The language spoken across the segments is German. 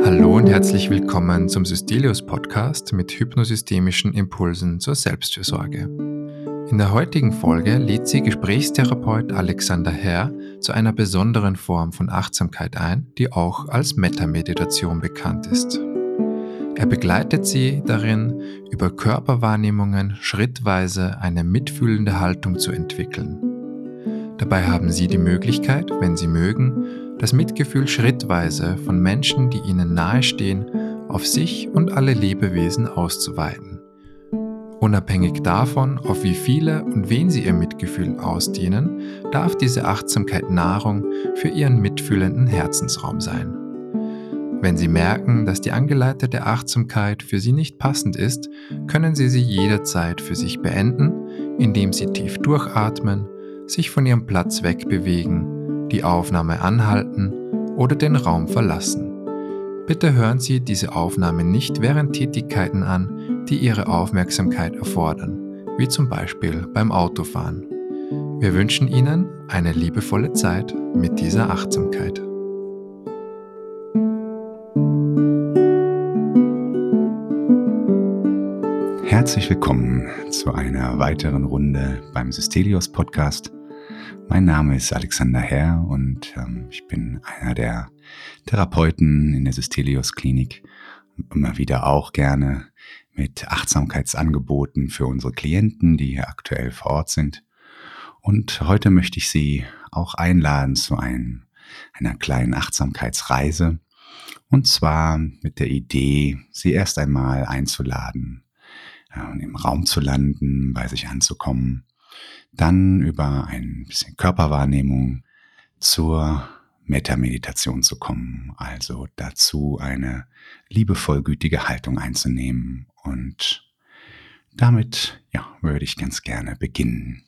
Hallo und herzlich willkommen zum sysTelios Podcast mit hypnosystemischen Impulsen zur Selbstfürsorge. In der heutigen Folge lädt sie Gesprächstherapeut Alexander Herr zu einer besonderen Form von Achtsamkeit ein, die auch als Metta-Meditation bekannt ist. Er begleitet sie darin, über Körperwahrnehmungen schrittweise eine mitfühlende Haltung zu entwickeln. Dabei haben Sie die Möglichkeit, wenn Sie mögen, das Mitgefühl schrittweise von Menschen, die Ihnen nahestehen, auf sich und alle Lebewesen auszuweiten. Unabhängig davon, auf wie viele und wen Sie Ihr Mitgefühl ausdehnen, darf diese Achtsamkeit Nahrung für Ihren mitfühlenden Herzensraum sein. Wenn Sie merken, dass die angeleitete Achtsamkeit für Sie nicht passend ist, können Sie sie jederzeit für sich beenden, indem Sie tief durchatmen, sich von Ihrem Platz wegbewegen, die Aufnahme anhalten oder den Raum verlassen. Bitte hören Sie diese Aufnahme nicht während Tätigkeiten an, die Ihre Aufmerksamkeit erfordern, wie zum Beispiel beim Autofahren. Wir wünschen Ihnen eine liebevolle Zeit mit dieser Achtsamkeit. Herzlich willkommen zu einer weiteren Runde beim sysTelios Podcast. Mein Name ist Alexander Herr und ich bin einer der Therapeuten in der sysTelios Klinik. Immer wieder auch gerne mit Achtsamkeitsangeboten für unsere Klienten, die hier aktuell vor Ort sind. Und heute möchte ich Sie auch einladen zu einer kleinen Achtsamkeitsreise. Und zwar mit der Idee, Sie erst einmal einzuladen, im Raum zu landen, bei sich anzukommen, dann über ein bisschen Körperwahrnehmung zur Metta-Meditation zu kommen, also dazu eine liebevoll gütige Haltung einzunehmen. Und damit würde ich ganz gerne beginnen.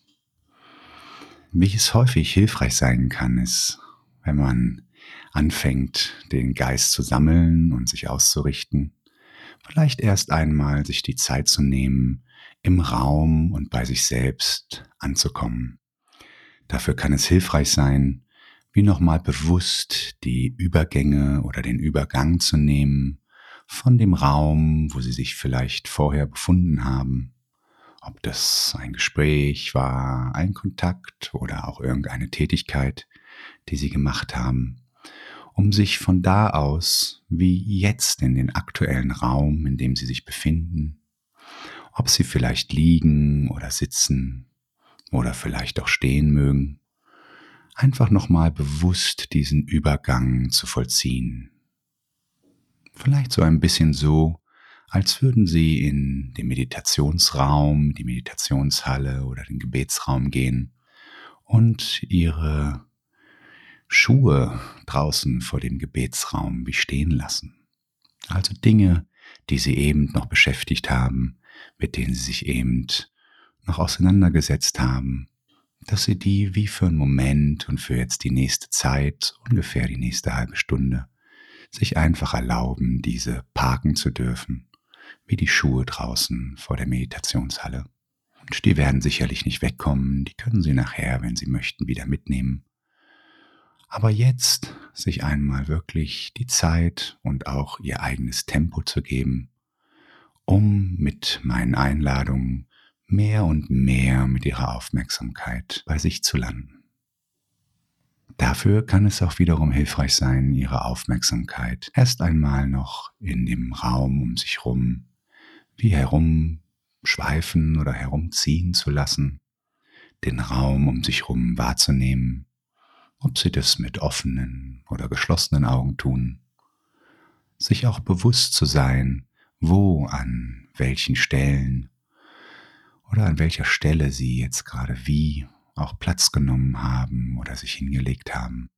Wie es häufig hilfreich sein kann, ist, wenn man anfängt, den Geist zu sammeln und sich auszurichten, vielleicht erst einmal sich die Zeit zu nehmen, im Raum und bei sich selbst anzukommen. Dafür kann es hilfreich sein, wie nochmal bewusst die Übergänge oder den Übergang zu nehmen von dem Raum, wo Sie sich vielleicht vorher befunden haben. Ob das ein Gespräch war, ein Kontakt oder auch irgendeine Tätigkeit, die Sie gemacht haben, um sich von da aus wie jetzt in den aktuellen Raum, in dem Sie sich befinden, ob Sie vielleicht liegen oder sitzen oder vielleicht auch stehen mögen, einfach nochmal bewusst diesen Übergang zu vollziehen. Vielleicht so ein bisschen so, als würden Sie in den Meditationsraum, die Meditationshalle oder den Gebetsraum gehen und Ihre Schuhe draußen vor dem Gebetsraum wie stehen lassen. Also Dinge, die Sie eben noch beschäftigt haben, mit denen Sie sich eben noch auseinandergesetzt haben, dass Sie die wie für einen Moment und für jetzt die nächste Zeit, ungefähr die nächste halbe Stunde, sich einfach erlauben, diese parken zu dürfen, wie die Schuhe draußen vor der Meditationshalle. Und die werden sicherlich nicht wegkommen, die können Sie nachher, wenn Sie möchten, wieder mitnehmen. Aber jetzt sich einmal wirklich die Zeit und auch Ihr eigenes Tempo zu geben, um mit meinen Einladungen mehr und mehr mit Ihrer Aufmerksamkeit bei sich zu landen. Dafür kann es auch wiederum hilfreich sein, Ihre Aufmerksamkeit erst einmal noch in dem Raum um sich herum wie herumschweifen oder herumziehen zu lassen, den Raum um sich herum wahrzunehmen, ob Sie das mit offenen oder geschlossenen Augen tun, sich auch bewusst zu sein, wo, an welchen Stellen oder an welcher Stelle Sie jetzt gerade wie auch Platz genommen haben oder sich hingelegt haben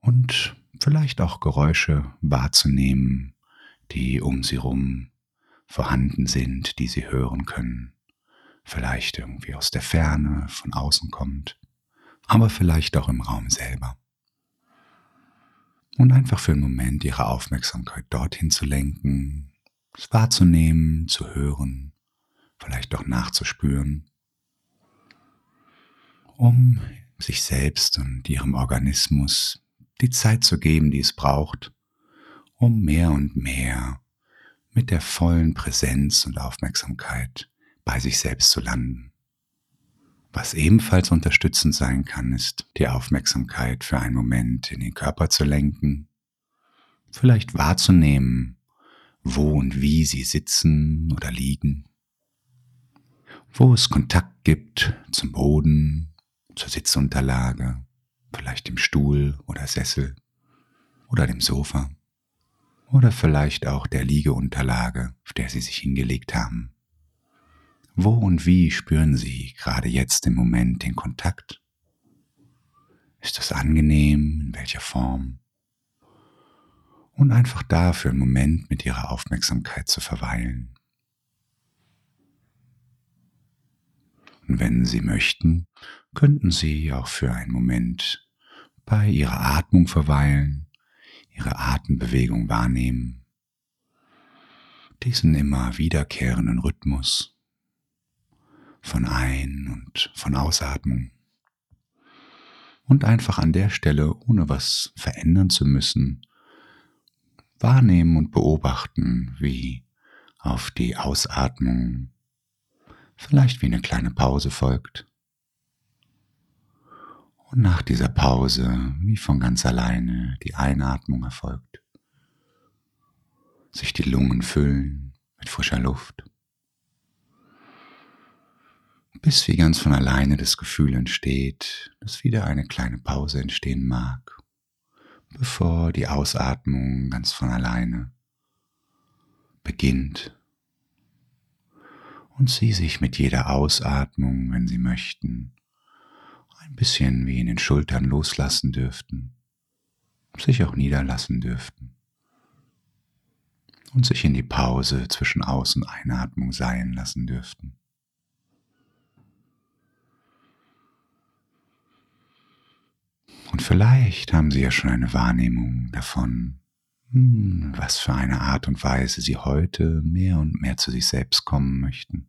und vielleicht auch Geräusche wahrzunehmen, die um Sie herum vorhanden sind, die Sie hören können, vielleicht irgendwie aus der Ferne, von außen kommt, aber vielleicht auch im Raum selber. Und einfach für einen Moment Ihre Aufmerksamkeit dorthin zu lenken, es wahrzunehmen, zu hören, vielleicht auch nachzuspüren, um sich selbst und ihrem Organismus die Zeit zu geben, die es braucht, um mehr und mehr mit der vollen Präsenz und Aufmerksamkeit bei sich selbst zu landen. Was ebenfalls unterstützend sein kann, ist, die Aufmerksamkeit für einen Moment in den Körper zu lenken, vielleicht wahrzunehmen, wo und wie sie sitzen oder liegen, wo es Kontakt gibt zum Boden, zur Sitzunterlage, vielleicht dem Stuhl oder Sessel oder dem Sofa oder vielleicht auch der Liegeunterlage, auf der Sie sich hingelegt haben. Wo und wie spüren Sie gerade jetzt im Moment den Kontakt? Ist das angenehm? In welcher Form? Und einfach dafür einen Moment mit Ihrer Aufmerksamkeit zu verweilen. Und wenn Sie möchten, könnten Sie auch für einen Moment bei Ihrer Atmung verweilen, Ihre Atembewegung wahrnehmen, diesen immer wiederkehrenden Rhythmus von Ein- und von Ausatmung und einfach an der Stelle, ohne was verändern zu müssen, wahrnehmen und beobachten, wie auf die Ausatmung vielleicht wie eine kleine Pause folgt und nach dieser Pause wie von ganz alleine die Einatmung erfolgt, sich die Lungen füllen mit frischer Luft, bis wie ganz von alleine das Gefühl entsteht, dass wieder eine kleine Pause entstehen mag, bevor die Ausatmung ganz von alleine beginnt und Sie sich mit jeder Ausatmung, wenn Sie möchten, ein bisschen wie in den Schultern loslassen dürften, sich auch niederlassen dürften und sich in die Pause zwischen Aus- und Einatmung sein lassen dürften. Und vielleicht haben Sie ja schon eine Wahrnehmung davon, was für eine Art und Weise Sie heute mehr und mehr zu sich selbst kommen möchten,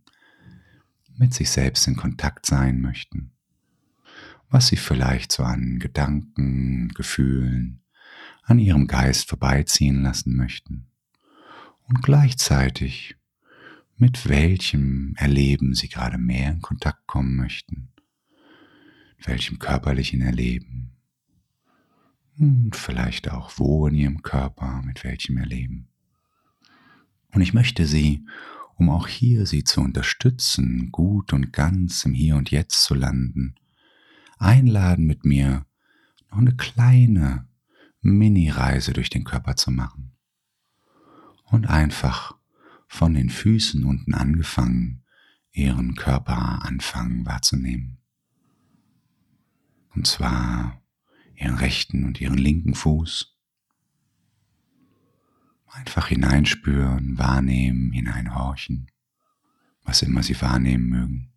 mit sich selbst in Kontakt sein möchten, was Sie vielleicht so an Gedanken, Gefühlen, an Ihrem Geist vorbeiziehen lassen möchten und gleichzeitig mit welchem Erleben Sie gerade mehr in Kontakt kommen möchten, mit welchem körperlichen Erleben. Und vielleicht auch wo in Ihrem Körper, mit welchem Erleben. Und ich möchte Sie, um auch hier Sie zu unterstützen, gut und ganz im Hier und Jetzt zu landen, einladen, mit mir noch eine kleine Mini-Reise durch den Körper zu machen. Und einfach von den Füßen unten angefangen, Ihren Körper anfangen wahrzunehmen. Und zwar Ihren rechten und Ihren linken Fuß. Einfach hineinspüren, wahrnehmen, hineinhorchen, was immer Sie wahrnehmen mögen.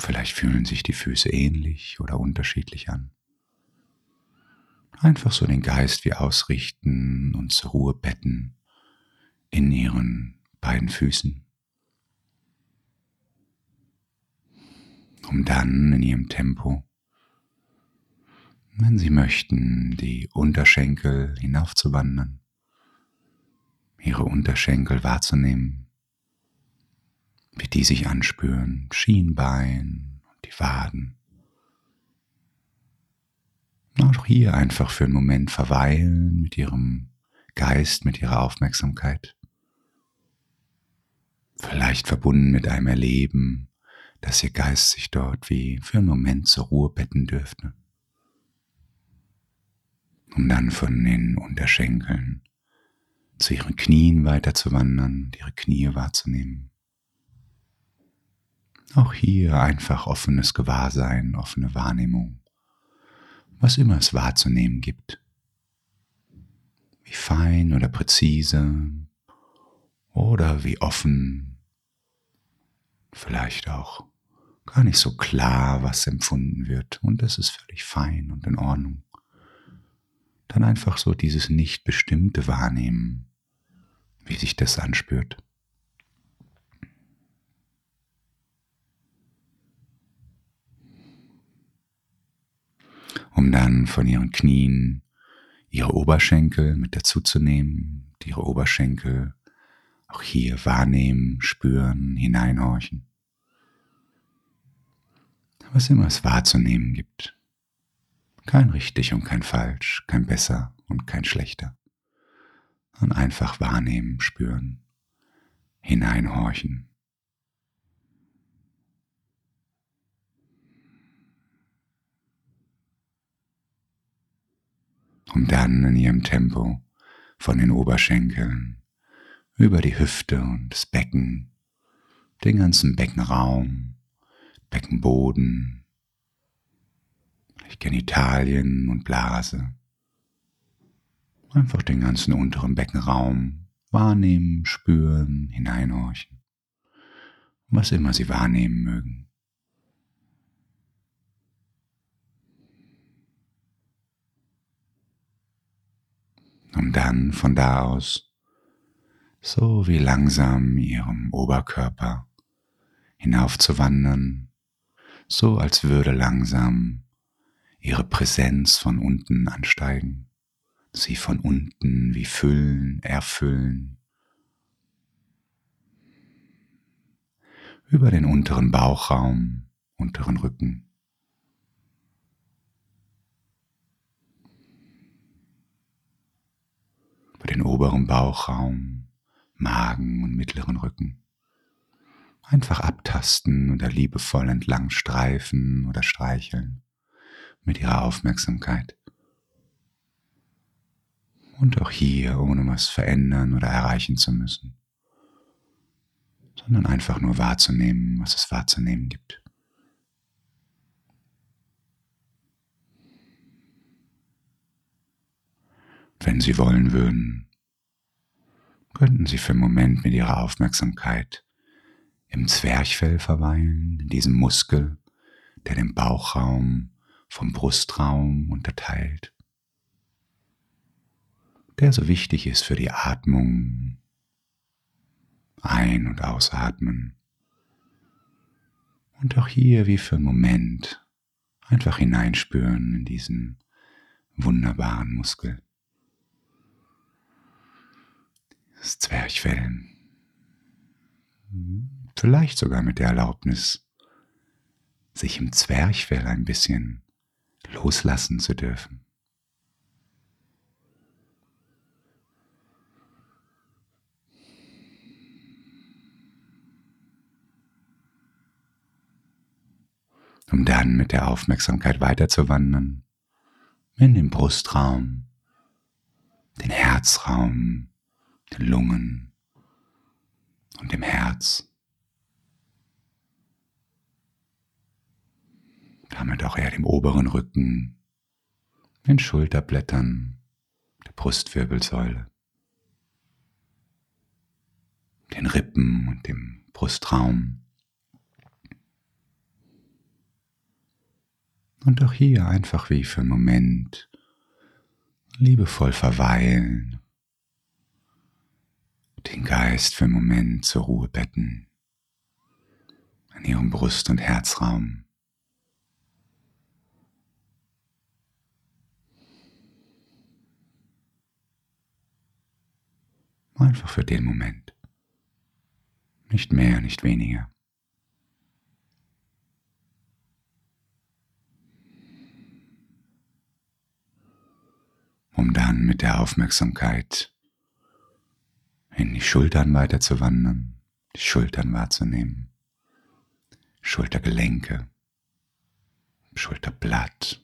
Vielleicht fühlen sich die Füße ähnlich oder unterschiedlich an. Einfach so den Geist wie ausrichten und zur Ruhe betten in Ihren beiden Füßen, um dann in Ihrem Tempo, wenn Sie möchten, die Unterschenkel hinaufzuwandern, Ihre Unterschenkel wahrzunehmen, wie die sich anspüren, Schienbein und die Waden. Auch hier einfach für einen Moment verweilen mit Ihrem Geist, mit Ihrer Aufmerksamkeit. Vielleicht verbunden mit einem Erleben, dass Ihr Geist sich dort wie für einen Moment zur Ruhe betten dürfte, um dann von den Unterschenkeln zu Ihren Knien weiterzuwandern und Ihre Knie wahrzunehmen. Auch hier einfach offenes Gewahrsein, offene Wahrnehmung, was immer es wahrzunehmen gibt. Wie fein oder präzise oder wie offen, vielleicht auch gar nicht so klar, was empfunden wird, und das ist völlig fein und in Ordnung. Dann einfach so dieses nicht bestimmte Wahrnehmen, wie sich das anspürt. Um dann von ihren Knien ihre Oberschenkel mit dazu zu nehmen, ihre Oberschenkel auch hier wahrnehmen, spüren, hineinhorchen. Was immer es wahrzunehmen gibt. Kein richtig und kein falsch, kein besser und kein schlechter. Und einfach wahrnehmen, spüren, hineinhorchen. Um dann in ihrem Tempo von den Oberschenkeln über die Hüfte und das Becken, den ganzen Beckenraum, Beckenboden, Genitalien und Blase, einfach den ganzen unteren Beckenraum wahrnehmen, spüren, hineinhorchen, was immer Sie wahrnehmen mögen. Um dann von da aus, so wie langsam Ihrem Oberkörper hinaufzuwandern, so als würde langsam Ihre Präsenz von unten ansteigen, Sie von unten wie füllen, erfüllen, über den unteren Bauchraum, unteren Rücken. Über den oberen Bauchraum, Magen und mittleren Rücken. Einfach abtasten oder liebevoll entlang streifen oder streicheln mit ihrer Aufmerksamkeit. Und auch hier, ohne was verändern oder erreichen zu müssen, sondern einfach nur wahrzunehmen, was es wahrzunehmen gibt. Wenn Sie wollen würden, könnten Sie für einen Moment mit Ihrer Aufmerksamkeit im Zwerchfell verweilen, in diesem Muskel, der den Bauchraum vom Brustraum unterteilt, der so wichtig ist für die Atmung, ein- und ausatmen. Und auch hier wie für einen Moment einfach hineinspüren in diesen wunderbaren Muskel. Das Zwerchfell. Vielleicht sogar mit der Erlaubnis, sich im Zwerchfell ein bisschen loslassen zu dürfen. Um dann mit der Aufmerksamkeit weiterzuwandern in den Brustraum, den Herzraum, den Lungen und dem Herz. Damit auch eher dem oberen Rücken, den Schulterblättern, der Brustwirbelsäule, den Rippen und dem Brustraum. Und auch hier einfach wie für einen Moment liebevoll verweilen. Den Geist für einen Moment zur Ruhe betten, in ihrem Brust- und Herzraum. Einfach für den Moment. Nicht mehr, nicht weniger. Um dann mit der Aufmerksamkeit in die Schultern weiterzuwandern, die Schultern wahrzunehmen, Schultergelenke, Schulterblatt,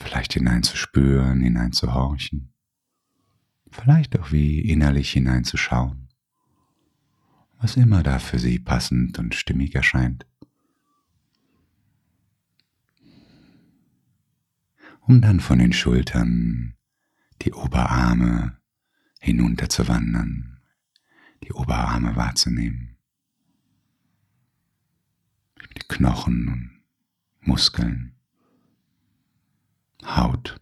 vielleicht hineinzuspüren, hineinzuhorchen, vielleicht auch wie innerlich hineinzuschauen, was immer da für Sie passend und stimmig erscheint. Um dann von den Schultern die Oberarme hinunterzuwandern, die Oberarme wahrzunehmen, die Knochen und Muskeln, Haut.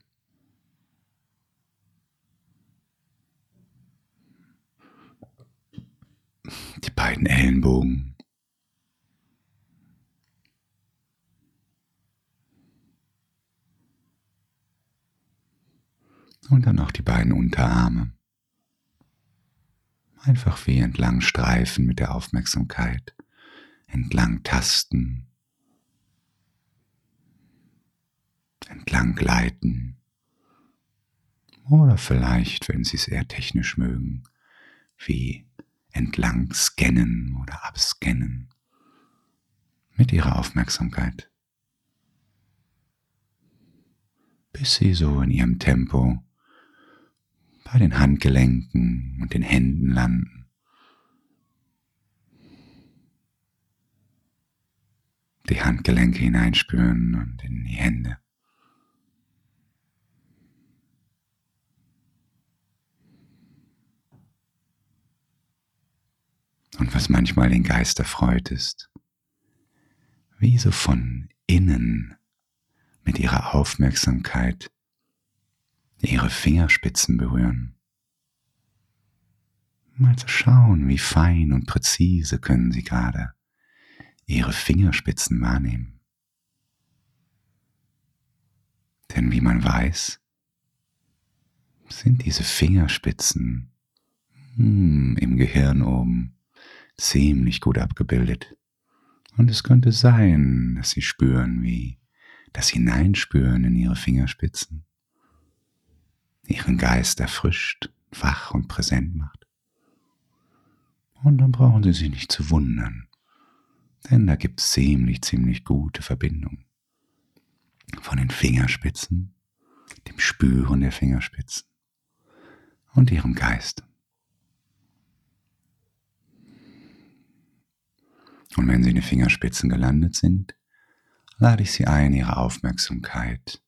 Die beiden Ellenbogen. Und dann auch die beiden Unterarme. Einfach wie entlang streifen mit der Aufmerksamkeit, entlang tasten, entlang gleiten oder vielleicht, wenn Sie es eher technisch mögen, wie entlang scannen oder abscannen mit Ihrer Aufmerksamkeit, bis Sie so in Ihrem Tempo bei den Handgelenken und den Händen landen, die Handgelenke hineinspüren und in die Hände. Und was manchmal den Geist erfreut ist, wie so von innen mit ihrer Aufmerksamkeit ihre Fingerspitzen berühren. Mal zu schauen, wie fein und präzise können Sie gerade Ihre Fingerspitzen wahrnehmen. Denn wie man weiß, sind diese Fingerspitzen im Gehirn oben ziemlich gut abgebildet. Und es könnte sein, dass Sie spüren, wie das Hineinspüren in Ihre Fingerspitzen Ihren Geist erfrischt, wach und präsent macht. Und dann brauchen Sie sich nicht zu wundern, denn da gibt es ziemlich gute Verbindungen von den Fingerspitzen, dem Spüren der Fingerspitzen und Ihrem Geist. Und wenn Sie in den Fingerspitzen gelandet sind, lade ich Sie ein, Ihre Aufmerksamkeit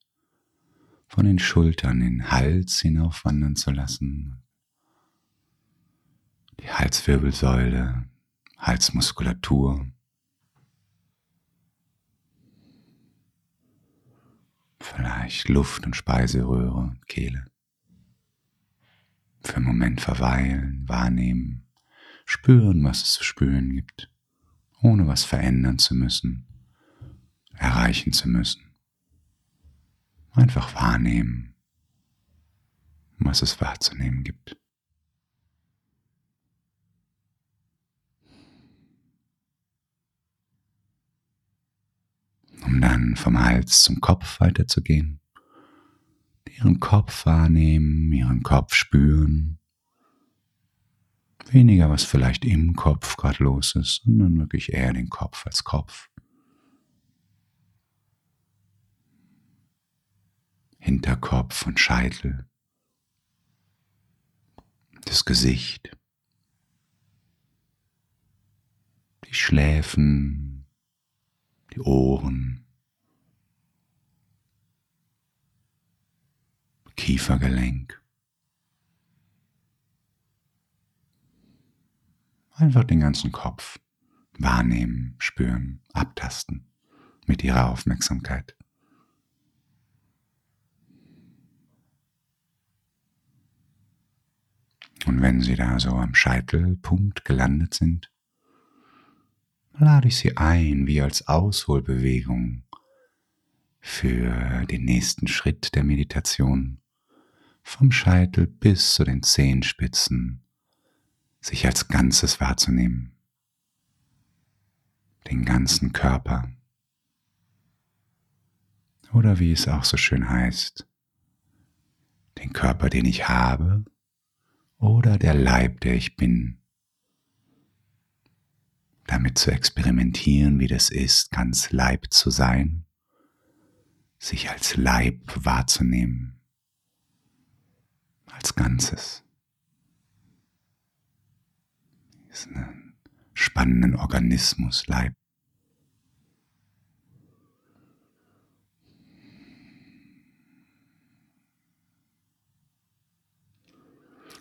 von den Schultern in den Hals hinaufwandern zu lassen, die Halswirbelsäule, Halsmuskulatur, vielleicht Luft- und Speiseröhre und Kehle. Für einen Moment verweilen, wahrnehmen, spüren, was es zu spüren gibt, ohne was verändern zu müssen, erreichen zu müssen. Einfach wahrnehmen, was es wahrzunehmen gibt. Um dann vom Hals zum Kopf weiterzugehen, Ihren Kopf wahrnehmen, Ihren Kopf spüren, weniger was vielleicht im Kopf gerade los ist, sondern wirklich eher den Kopf als Kopf. Hinterkopf und Scheitel, das Gesicht, die Schläfen, die Ohren, Kiefergelenk. Einfach den ganzen Kopf wahrnehmen, spüren, abtasten mit Ihrer Aufmerksamkeit. Und wenn Sie da so am Scheitelpunkt gelandet sind, lade ich Sie ein, wie als Ausholbewegung für den nächsten Schritt der Meditation, vom Scheitel bis zu den Zehenspitzen, sich als Ganzes wahrzunehmen, den ganzen Körper. Oder wie es auch so schön heißt, den Körper, den ich habe, oder der Leib, der ich bin. Damit zu experimentieren, wie das ist, ganz Leib zu sein, sich als Leib wahrzunehmen, als Ganzes. Das ist ein spannender Organismus, Leib.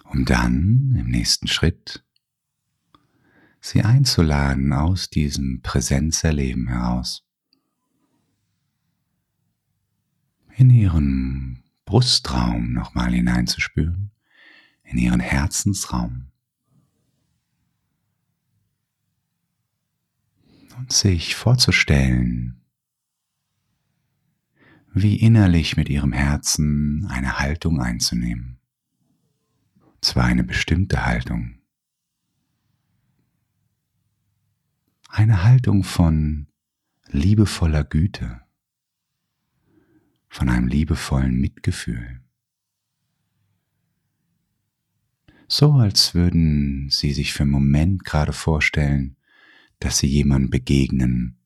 Um dann im nächsten Schritt Sie einzuladen, aus diesem Präsenzerleben heraus in Ihren Brustraum nochmal hineinzuspüren, in Ihren Herzensraum und sich vorzustellen, wie innerlich mit Ihrem Herzen eine Haltung einzunehmen. Und zwar eine bestimmte Haltung. Eine Haltung von liebevoller Güte, von einem liebevollen Mitgefühl. So als würden Sie sich für einen Moment gerade vorstellen, dass Sie jemandem begegnen,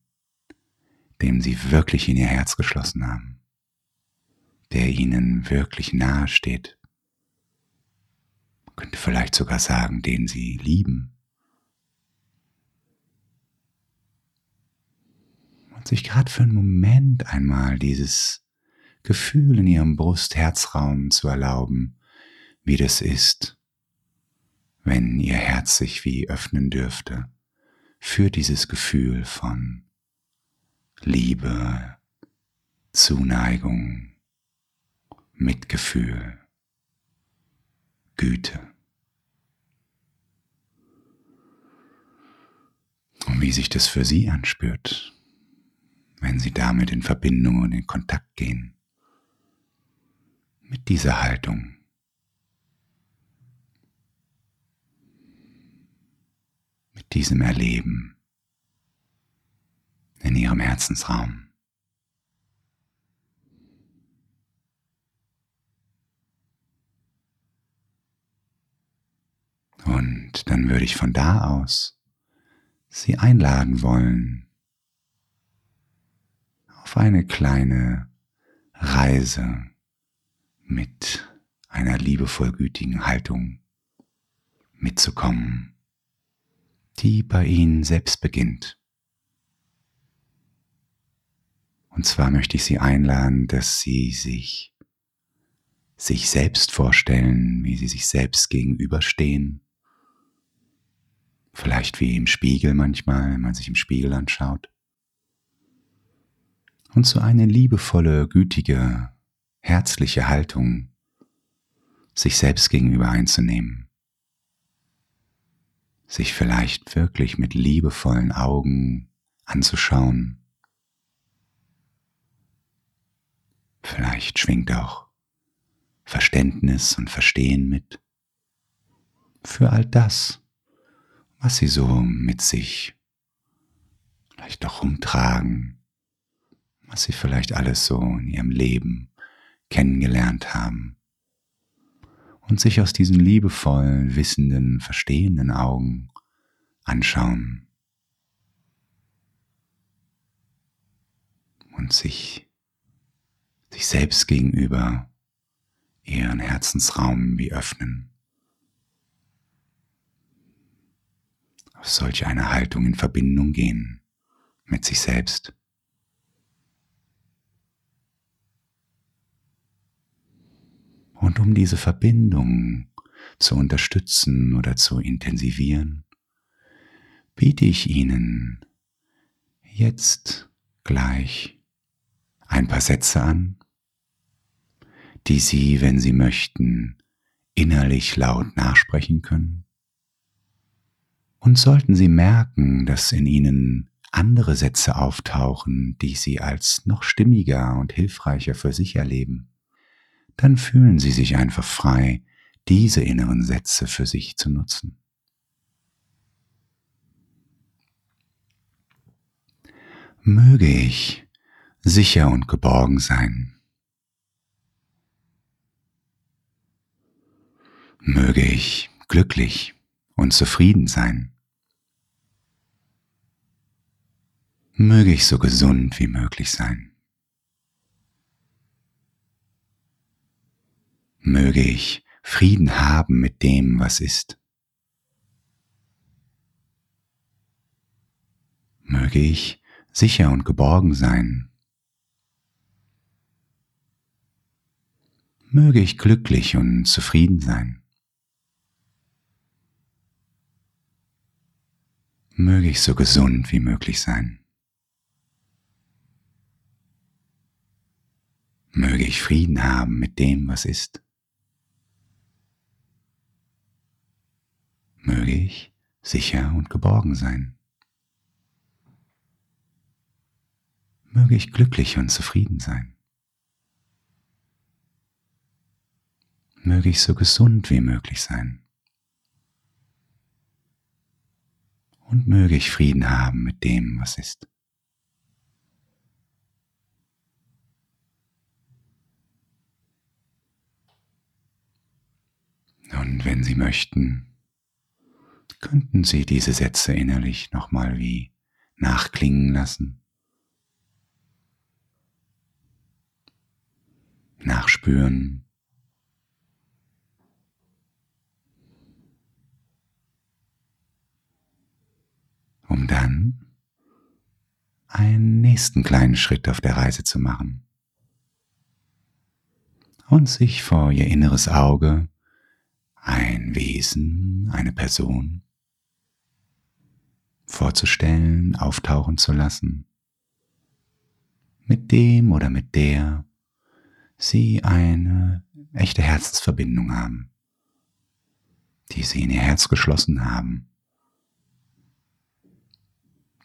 dem Sie wirklich in Ihr Herz geschlossen haben, der Ihnen wirklich nahe steht. Man könnte vielleicht sogar sagen, den Sie lieben. Und sich gerade für einen Moment einmal dieses Gefühl in Ihrem Brust-Herzraum zu erlauben, wie das ist, wenn Ihr Herz sich wie öffnen dürfte für dieses Gefühl von Liebe, Zuneigung, Mitgefühl, Güte. Und wie sich das für Sie anspürt, wenn Sie damit in Verbindung und in Kontakt gehen. Mit dieser Haltung. Mit diesem Erleben. In Ihrem Herzensraum. Und dann würde ich von da aus Sie einladen wollen auf eine kleine Reise mit einer liebevoll-gütigen Haltung mitzukommen, die bei Ihnen selbst beginnt. Und zwar möchte ich Sie einladen, dass Sie sich selbst vorstellen, wie Sie sich selbst gegenüberstehen. Vielleicht wie im Spiegel manchmal, wenn man sich im Spiegel anschaut. Und so eine liebevolle, gütige, herzliche Haltung, sich selbst gegenüber einzunehmen. Sich vielleicht wirklich mit liebevollen Augen anzuschauen. Vielleicht schwingt auch Verständnis und Verstehen mit für all das, was Sie so mit sich vielleicht doch rumtragen, was Sie vielleicht alles so in Ihrem Leben kennengelernt haben. Und sich aus diesen liebevollen, wissenden, verstehenden Augen anschauen und sich selbst gegenüber Ihren Herzensraum wie öffnen. Auf solch eine Haltung in Verbindung gehen mit sich selbst. Und um diese Verbindung zu unterstützen oder zu intensivieren, biete ich Ihnen jetzt gleich ein paar Sätze an, die Sie, wenn Sie möchten, innerlich laut nachsprechen können. Und sollten Sie merken, dass in Ihnen andere Sätze auftauchen, die Sie als noch stimmiger und hilfreicher für sich erleben, dann fühlen Sie sich einfach frei, diese inneren Sätze für sich zu nutzen. Möge ich sicher und geborgen sein. Möge ich glücklich und zufrieden sein. Möge ich so gesund wie möglich sein. Möge ich Frieden haben mit dem, was ist. Möge ich sicher und geborgen sein. Möge ich glücklich und zufrieden sein. Möge ich so gesund wie möglich sein. Möge ich Frieden haben mit dem, was ist. Möge ich sicher und geborgen sein. Möge ich glücklich und zufrieden sein. Möge ich so gesund wie möglich sein. Und möge ich Frieden haben mit dem, was ist. Und wenn Sie möchten, könnten Sie diese Sätze innerlich nochmal wie nachklingen lassen, nachspüren. Um dann einen nächsten kleinen Schritt auf der Reise zu machen und sich vor Ihr inneres Auge ein Wesen, eine Person vorzustellen, auftauchen zu lassen, mit dem oder mit der Sie eine echte Herzensverbindung haben, die Sie in Ihr Herz geschlossen haben,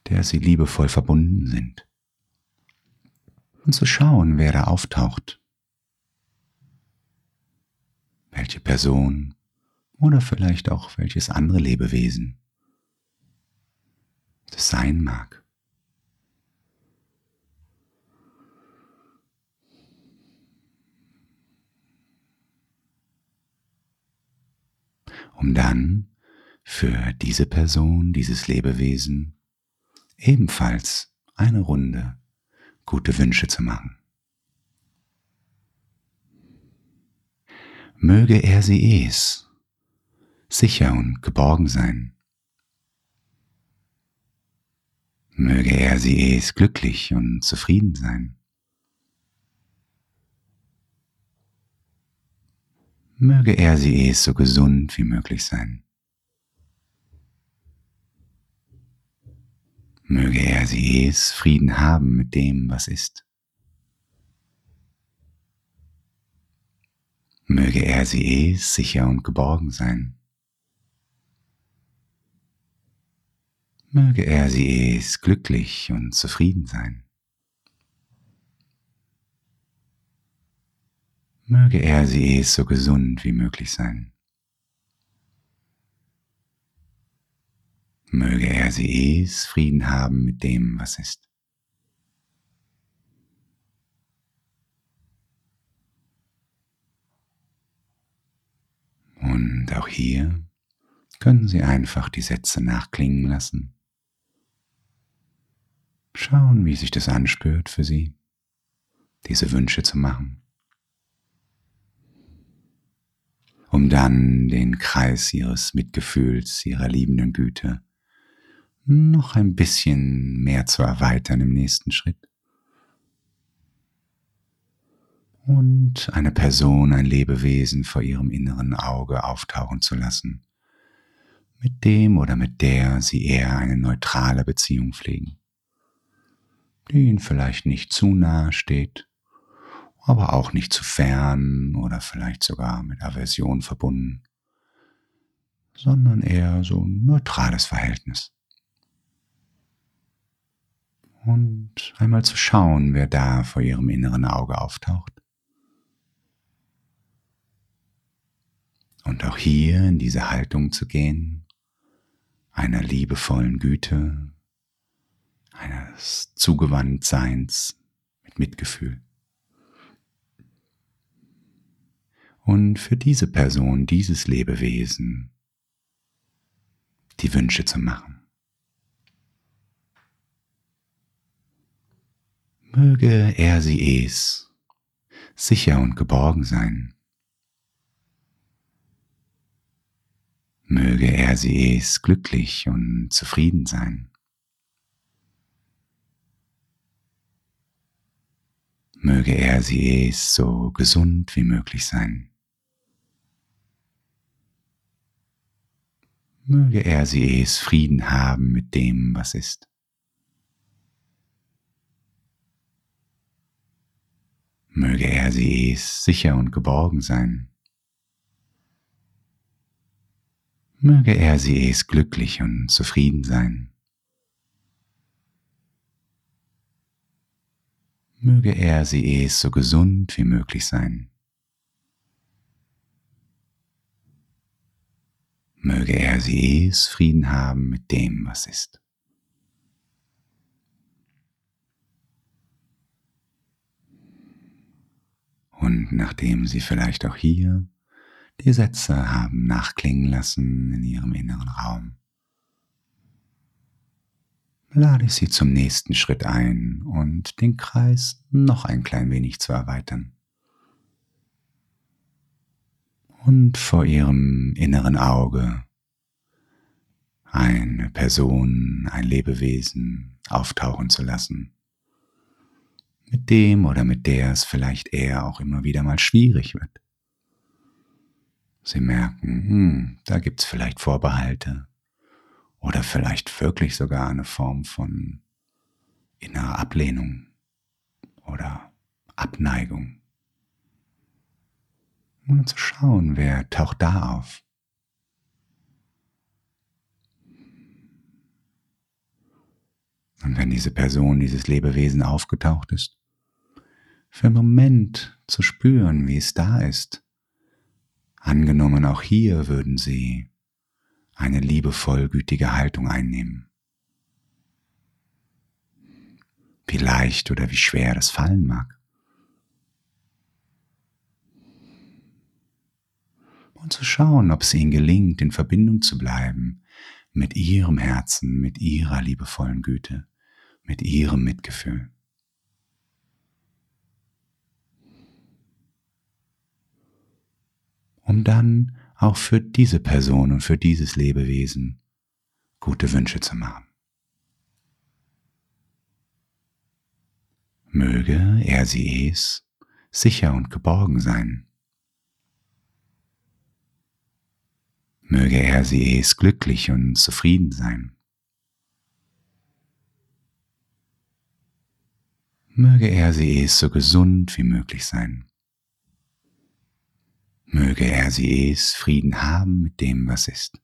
der Sie liebevoll verbunden sind. Und zu schauen, wer da auftaucht, welche Person oder vielleicht auch welches andere Lebewesen das sein mag. Um dann für diese Person, dieses Lebewesen, ebenfalls eine Runde gute Wünsche zu machen. Möge er sie es sicher und geborgen sein. Möge er sie es glücklich und zufrieden sein. Möge er sie es so gesund wie möglich sein. Möge er sie es Frieden haben mit dem, was ist. Möge er sie es sicher und geborgen sein. Möge er sie es glücklich und zufrieden sein. Möge er sie es so gesund wie möglich sein. Möge er sie es Frieden haben mit dem, was ist. Und auch hier können Sie einfach die Sätze nachklingen lassen. Schauen, wie sich das anspürt für Sie, diese Wünsche zu machen. Um dann den Kreis Ihres Mitgefühls, Ihrer liebenden Güte noch ein bisschen mehr zu erweitern im nächsten Schritt. Und eine Person, ein Lebewesen vor Ihrem inneren Auge auftauchen zu lassen, mit dem oder mit der Sie eher eine neutrale Beziehung pflegen, die Ihnen vielleicht nicht zu nahe steht, aber auch nicht zu fern oder vielleicht sogar mit Aversion verbunden, sondern eher so ein neutrales Verhältnis. Und einmal zu schauen, wer da vor Ihrem inneren Auge auftaucht. Und auch hier in diese Haltung zu gehen, einer liebevollen Güte, eines Zugewandtseins mit Mitgefühl. Und für diese Person, dieses Lebewesen, die Wünsche zu machen. Möge er sie es sicher und geborgen sein. Möge er sie es glücklich und zufrieden sein. Möge er sie es so gesund wie möglich sein. Möge er sie es Frieden haben mit dem, was ist. Möge er sie es sicher und geborgen sein. Möge er sie es glücklich und zufrieden sein. Möge er sie es so gesund wie möglich sein. Möge er sie es Frieden haben mit dem, was ist. Und nachdem Sie vielleicht auch hier die Sätze haben nachklingen lassen in Ihrem inneren Raum, lade ich Sie zum nächsten Schritt ein und den Kreis noch ein klein wenig zu erweitern. Und vor Ihrem inneren Auge eine Person, ein Lebewesen auftauchen zu lassen, mit dem oder mit der es vielleicht eher auch immer wieder mal schwierig wird. Sie merken, da gibt es vielleicht Vorbehalte oder vielleicht wirklich sogar eine Form von innerer Ablehnung oder Abneigung. Nur zu schauen, wer taucht da auf. Und wenn diese Person, dieses Lebewesen aufgetaucht ist, für einen Moment zu spüren, wie es da ist. Angenommen, auch hier würden Sie eine liebevoll gütige Haltung einnehmen. Wie leicht oder wie schwer das fallen mag. Und zu schauen, ob es Ihnen gelingt, in Verbindung zu bleiben mit Ihrem Herzen, mit Ihrer liebevollen Güte, mit Ihrem Mitgefühl. Um dann auch für diese Person und für dieses Lebewesen gute Wünsche zu machen. Möge er sie es sicher und geborgen sein. Möge er sie es glücklich und zufrieden sein. Möge er sie es so gesund wie möglich sein. Möge er sie es Frieden haben mit dem, was ist.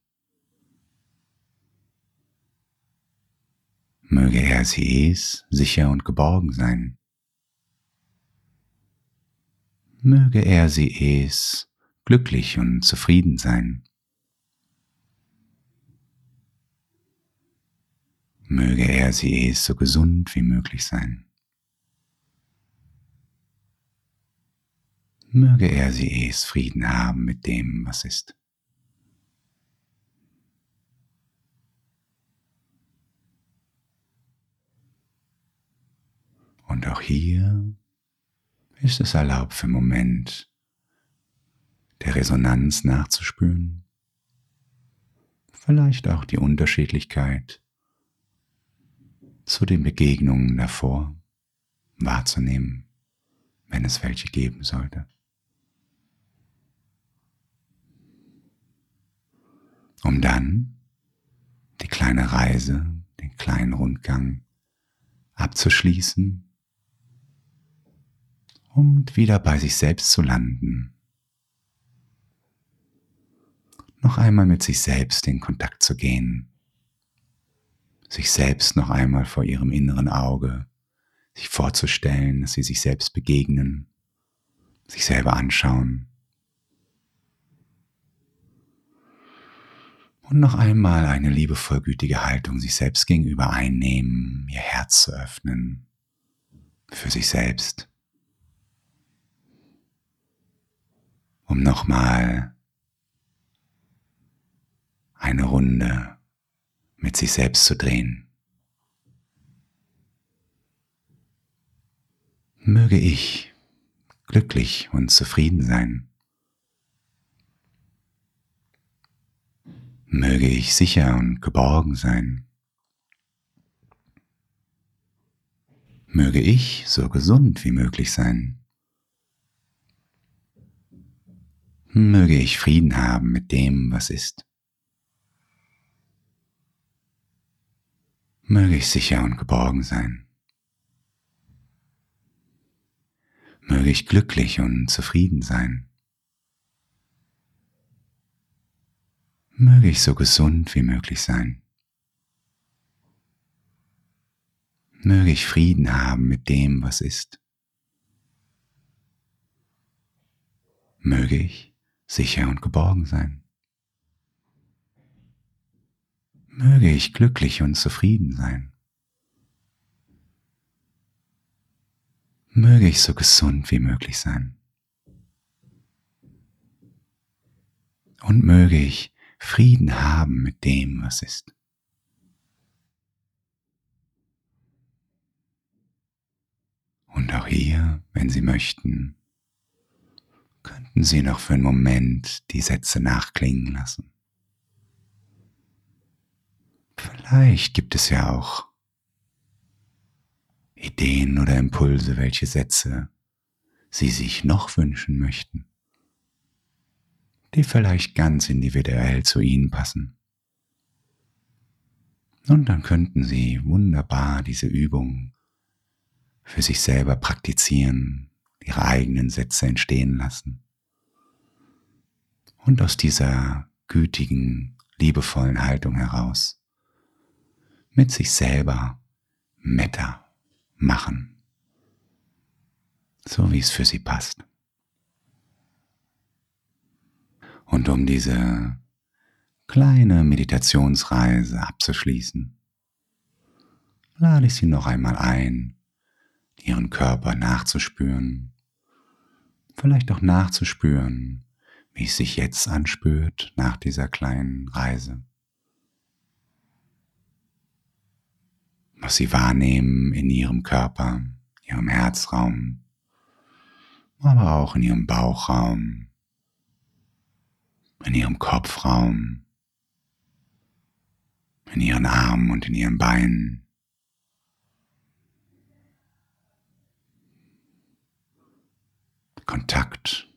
Möge er sie es sicher und geborgen sein. Möge er sie es glücklich und zufrieden sein. Möge er sie es so gesund wie möglich sein. Möge er sie es Frieden haben mit dem, was ist. Und auch hier ist es erlaubt, für einen Moment der Resonanz nachzuspüren, vielleicht auch die Unterschiedlichkeit zu den Begegnungen davor wahrzunehmen, wenn es welche geben sollte. Um dann die kleine Reise, den kleinen Rundgang abzuschließen und wieder bei sich selbst zu landen. Noch einmal mit sich selbst in Kontakt zu gehen, sich selbst noch einmal vor ihrem inneren Auge, sich vorzustellen, dass sie sich selbst begegnen, sich selber anschauen. Und noch einmal eine liebevoll gütige Haltung sich selbst gegenüber einnehmen, ihr Herz zu öffnen für sich selbst, um nochmal eine Runde mit sich selbst zu drehen. Möge ich glücklich und zufrieden sein. Möge ich sicher und geborgen sein. Möge ich so gesund wie möglich sein. Möge ich Frieden haben mit dem, was ist. Möge ich sicher und geborgen sein. Möge ich glücklich und zufrieden sein. Möge ich so gesund wie möglich sein. Möge ich Frieden haben mit dem, was ist. Möge ich sicher und geborgen sein. Möge ich glücklich und zufrieden sein. Möge ich so gesund wie möglich sein. Und möge ich Frieden haben mit dem, was ist. Und auch hier, wenn Sie möchten, könnten Sie noch für einen Moment die Sätze nachklingen lassen. Vielleicht gibt es ja auch Ideen oder Impulse, welche Sätze Sie sich noch wünschen möchten, die vielleicht ganz individuell zu Ihnen passen. Und dann könnten Sie wunderbar diese Übung für sich selber praktizieren, Ihre eigenen Sätze entstehen lassen und aus dieser gütigen, liebevollen Haltung heraus mit sich selber Metta machen, so wie es für Sie passt. Und um diese kleine Meditationsreise abzuschließen, lade ich Sie noch einmal ein, Ihren Körper nachzuspüren, vielleicht auch nachzuspüren, wie es sich jetzt anspürt nach dieser kleinen Reise. Was Sie wahrnehmen in Ihrem Körper, Ihrem Herzraum, aber auch in Ihrem Bauchraum, in Ihrem Kopfraum, in Ihren Armen und in Ihren Beinen. Kontakt,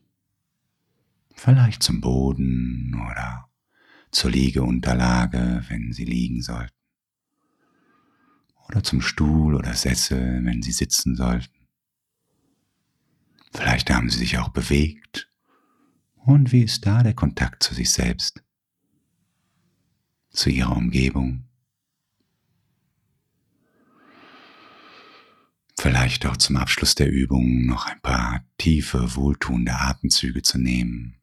vielleicht zum Boden oder zur Liegeunterlage, wenn Sie liegen sollten. Oder zum Stuhl oder Sessel, wenn Sie sitzen sollten. Vielleicht haben Sie sich auch bewegt. Und wie ist da der Kontakt zu sich selbst, zu Ihrer Umgebung? Vielleicht auch zum Abschluss der Übung noch ein paar tiefe, wohltuende Atemzüge zu nehmen.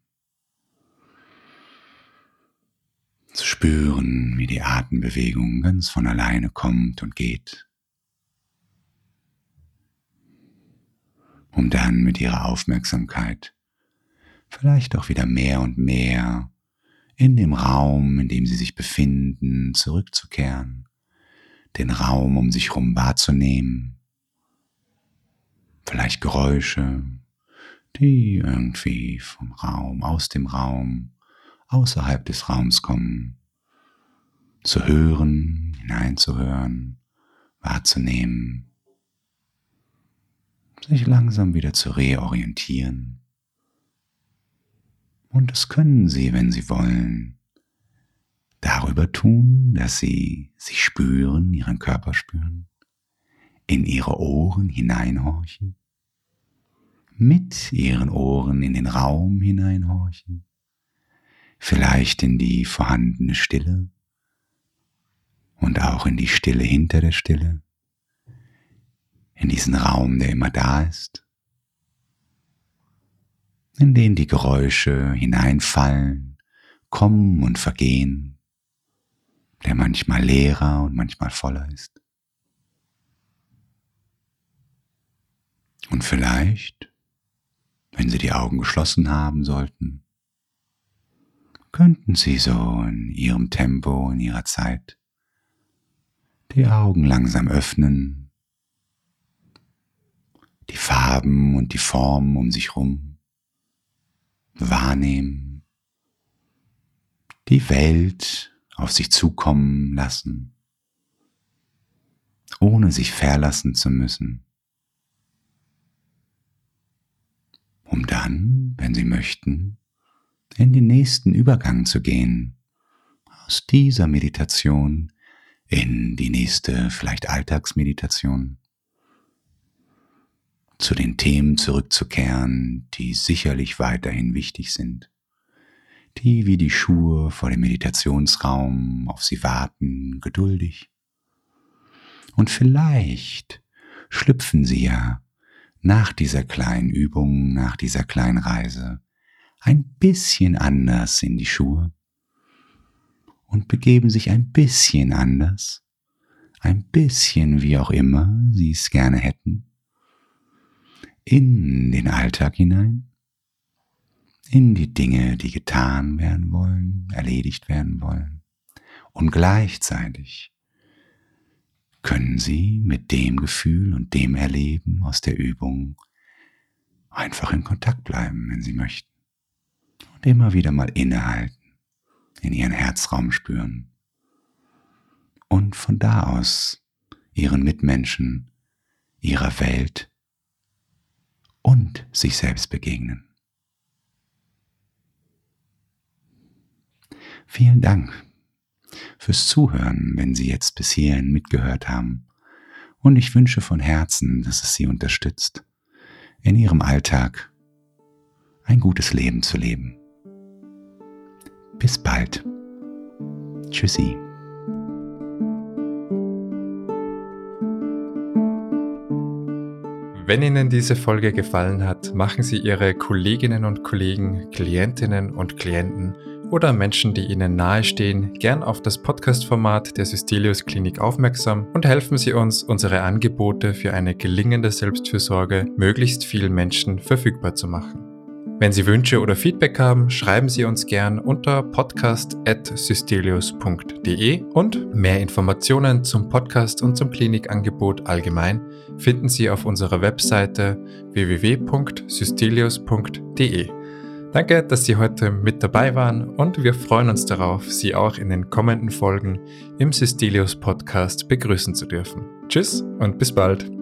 Zu spüren, wie die Atembewegung ganz von alleine kommt und geht. Um dann mit Ihrer Aufmerksamkeit vielleicht auch wieder mehr und mehr in dem Raum, in dem Sie sich befinden, zurückzukehren. Den Raum um sich herum wahrzunehmen. Vielleicht Geräusche, die irgendwie vom Raum, aus dem Raum, außerhalb des Raums kommen, zu hören, hineinzuhören, wahrzunehmen, sich langsam wieder zu reorientieren. Und das können Sie, wenn Sie wollen, darüber tun, dass Sie sich spüren, Ihren Körper spüren, in Ihre Ohren hineinhorchen, mit Ihren Ohren in den Raum hineinhorchen, vielleicht in die vorhandene Stille und auch in die Stille hinter der Stille, in diesen Raum, der immer da ist, in den die Geräusche hineinfallen, kommen und vergehen, der manchmal leerer und manchmal voller ist. Und vielleicht, wenn Sie die Augen geschlossen haben sollten, könnten Sie so in Ihrem Tempo, in Ihrer Zeit, die Augen langsam öffnen, die Farben und die Formen um sich herum wahrnehmen, die Welt auf sich zukommen lassen, ohne sich verlassen zu müssen. Um dann, wenn Sie möchten, in den nächsten Übergang zu gehen, aus dieser Meditation in die nächste, vielleicht Alltagsmeditation, zu den Themen zurückzukehren, die sicherlich weiterhin wichtig sind, die wie die Schuhe vor dem Meditationsraum auf sie warten, geduldig. Und vielleicht schlüpfen sie ja nach dieser kleinen Übung, nach dieser kleinen Reise ein bisschen anders in die Schuhe und begeben sich ein bisschen anders, ein bisschen wie auch immer sie es gerne hätten, in den Alltag hinein, in die Dinge, die getan werden wollen, erledigt werden wollen. Und gleichzeitig können sie mit dem Gefühl und dem Erleben aus der Übung einfach in Kontakt bleiben, wenn sie möchten. Und immer wieder mal innehalten, in ihren Herzraum spüren und von da aus ihren Mitmenschen, ihrer Welt und sich selbst begegnen. Vielen Dank fürs Zuhören, wenn Sie jetzt bis hierhin mitgehört haben. Und ich wünsche von Herzen, dass es Sie unterstützt, in Ihrem Alltag ein gutes Leben zu leben. Bis bald. Tschüssi. Wenn Ihnen diese Folge gefallen hat, machen Sie Ihre Kolleginnen und Kollegen, Klientinnen und Klienten oder Menschen, die Ihnen nahestehen, gern auf das Podcast-Format der sysTelios Klinik aufmerksam und helfen Sie uns, unsere Angebote für eine gelingende Selbstfürsorge möglichst vielen Menschen verfügbar zu machen. Wenn Sie Wünsche oder Feedback haben, schreiben Sie uns gern unter podcast@sysTelios.de und mehr Informationen zum Podcast und zum Klinikangebot allgemein finden Sie auf unserer Webseite www.sysTelios.de. Danke, dass Sie heute mit dabei waren und wir freuen uns darauf, Sie auch in den kommenden Folgen im sysTelios Podcast begrüßen zu dürfen. Tschüss und bis bald!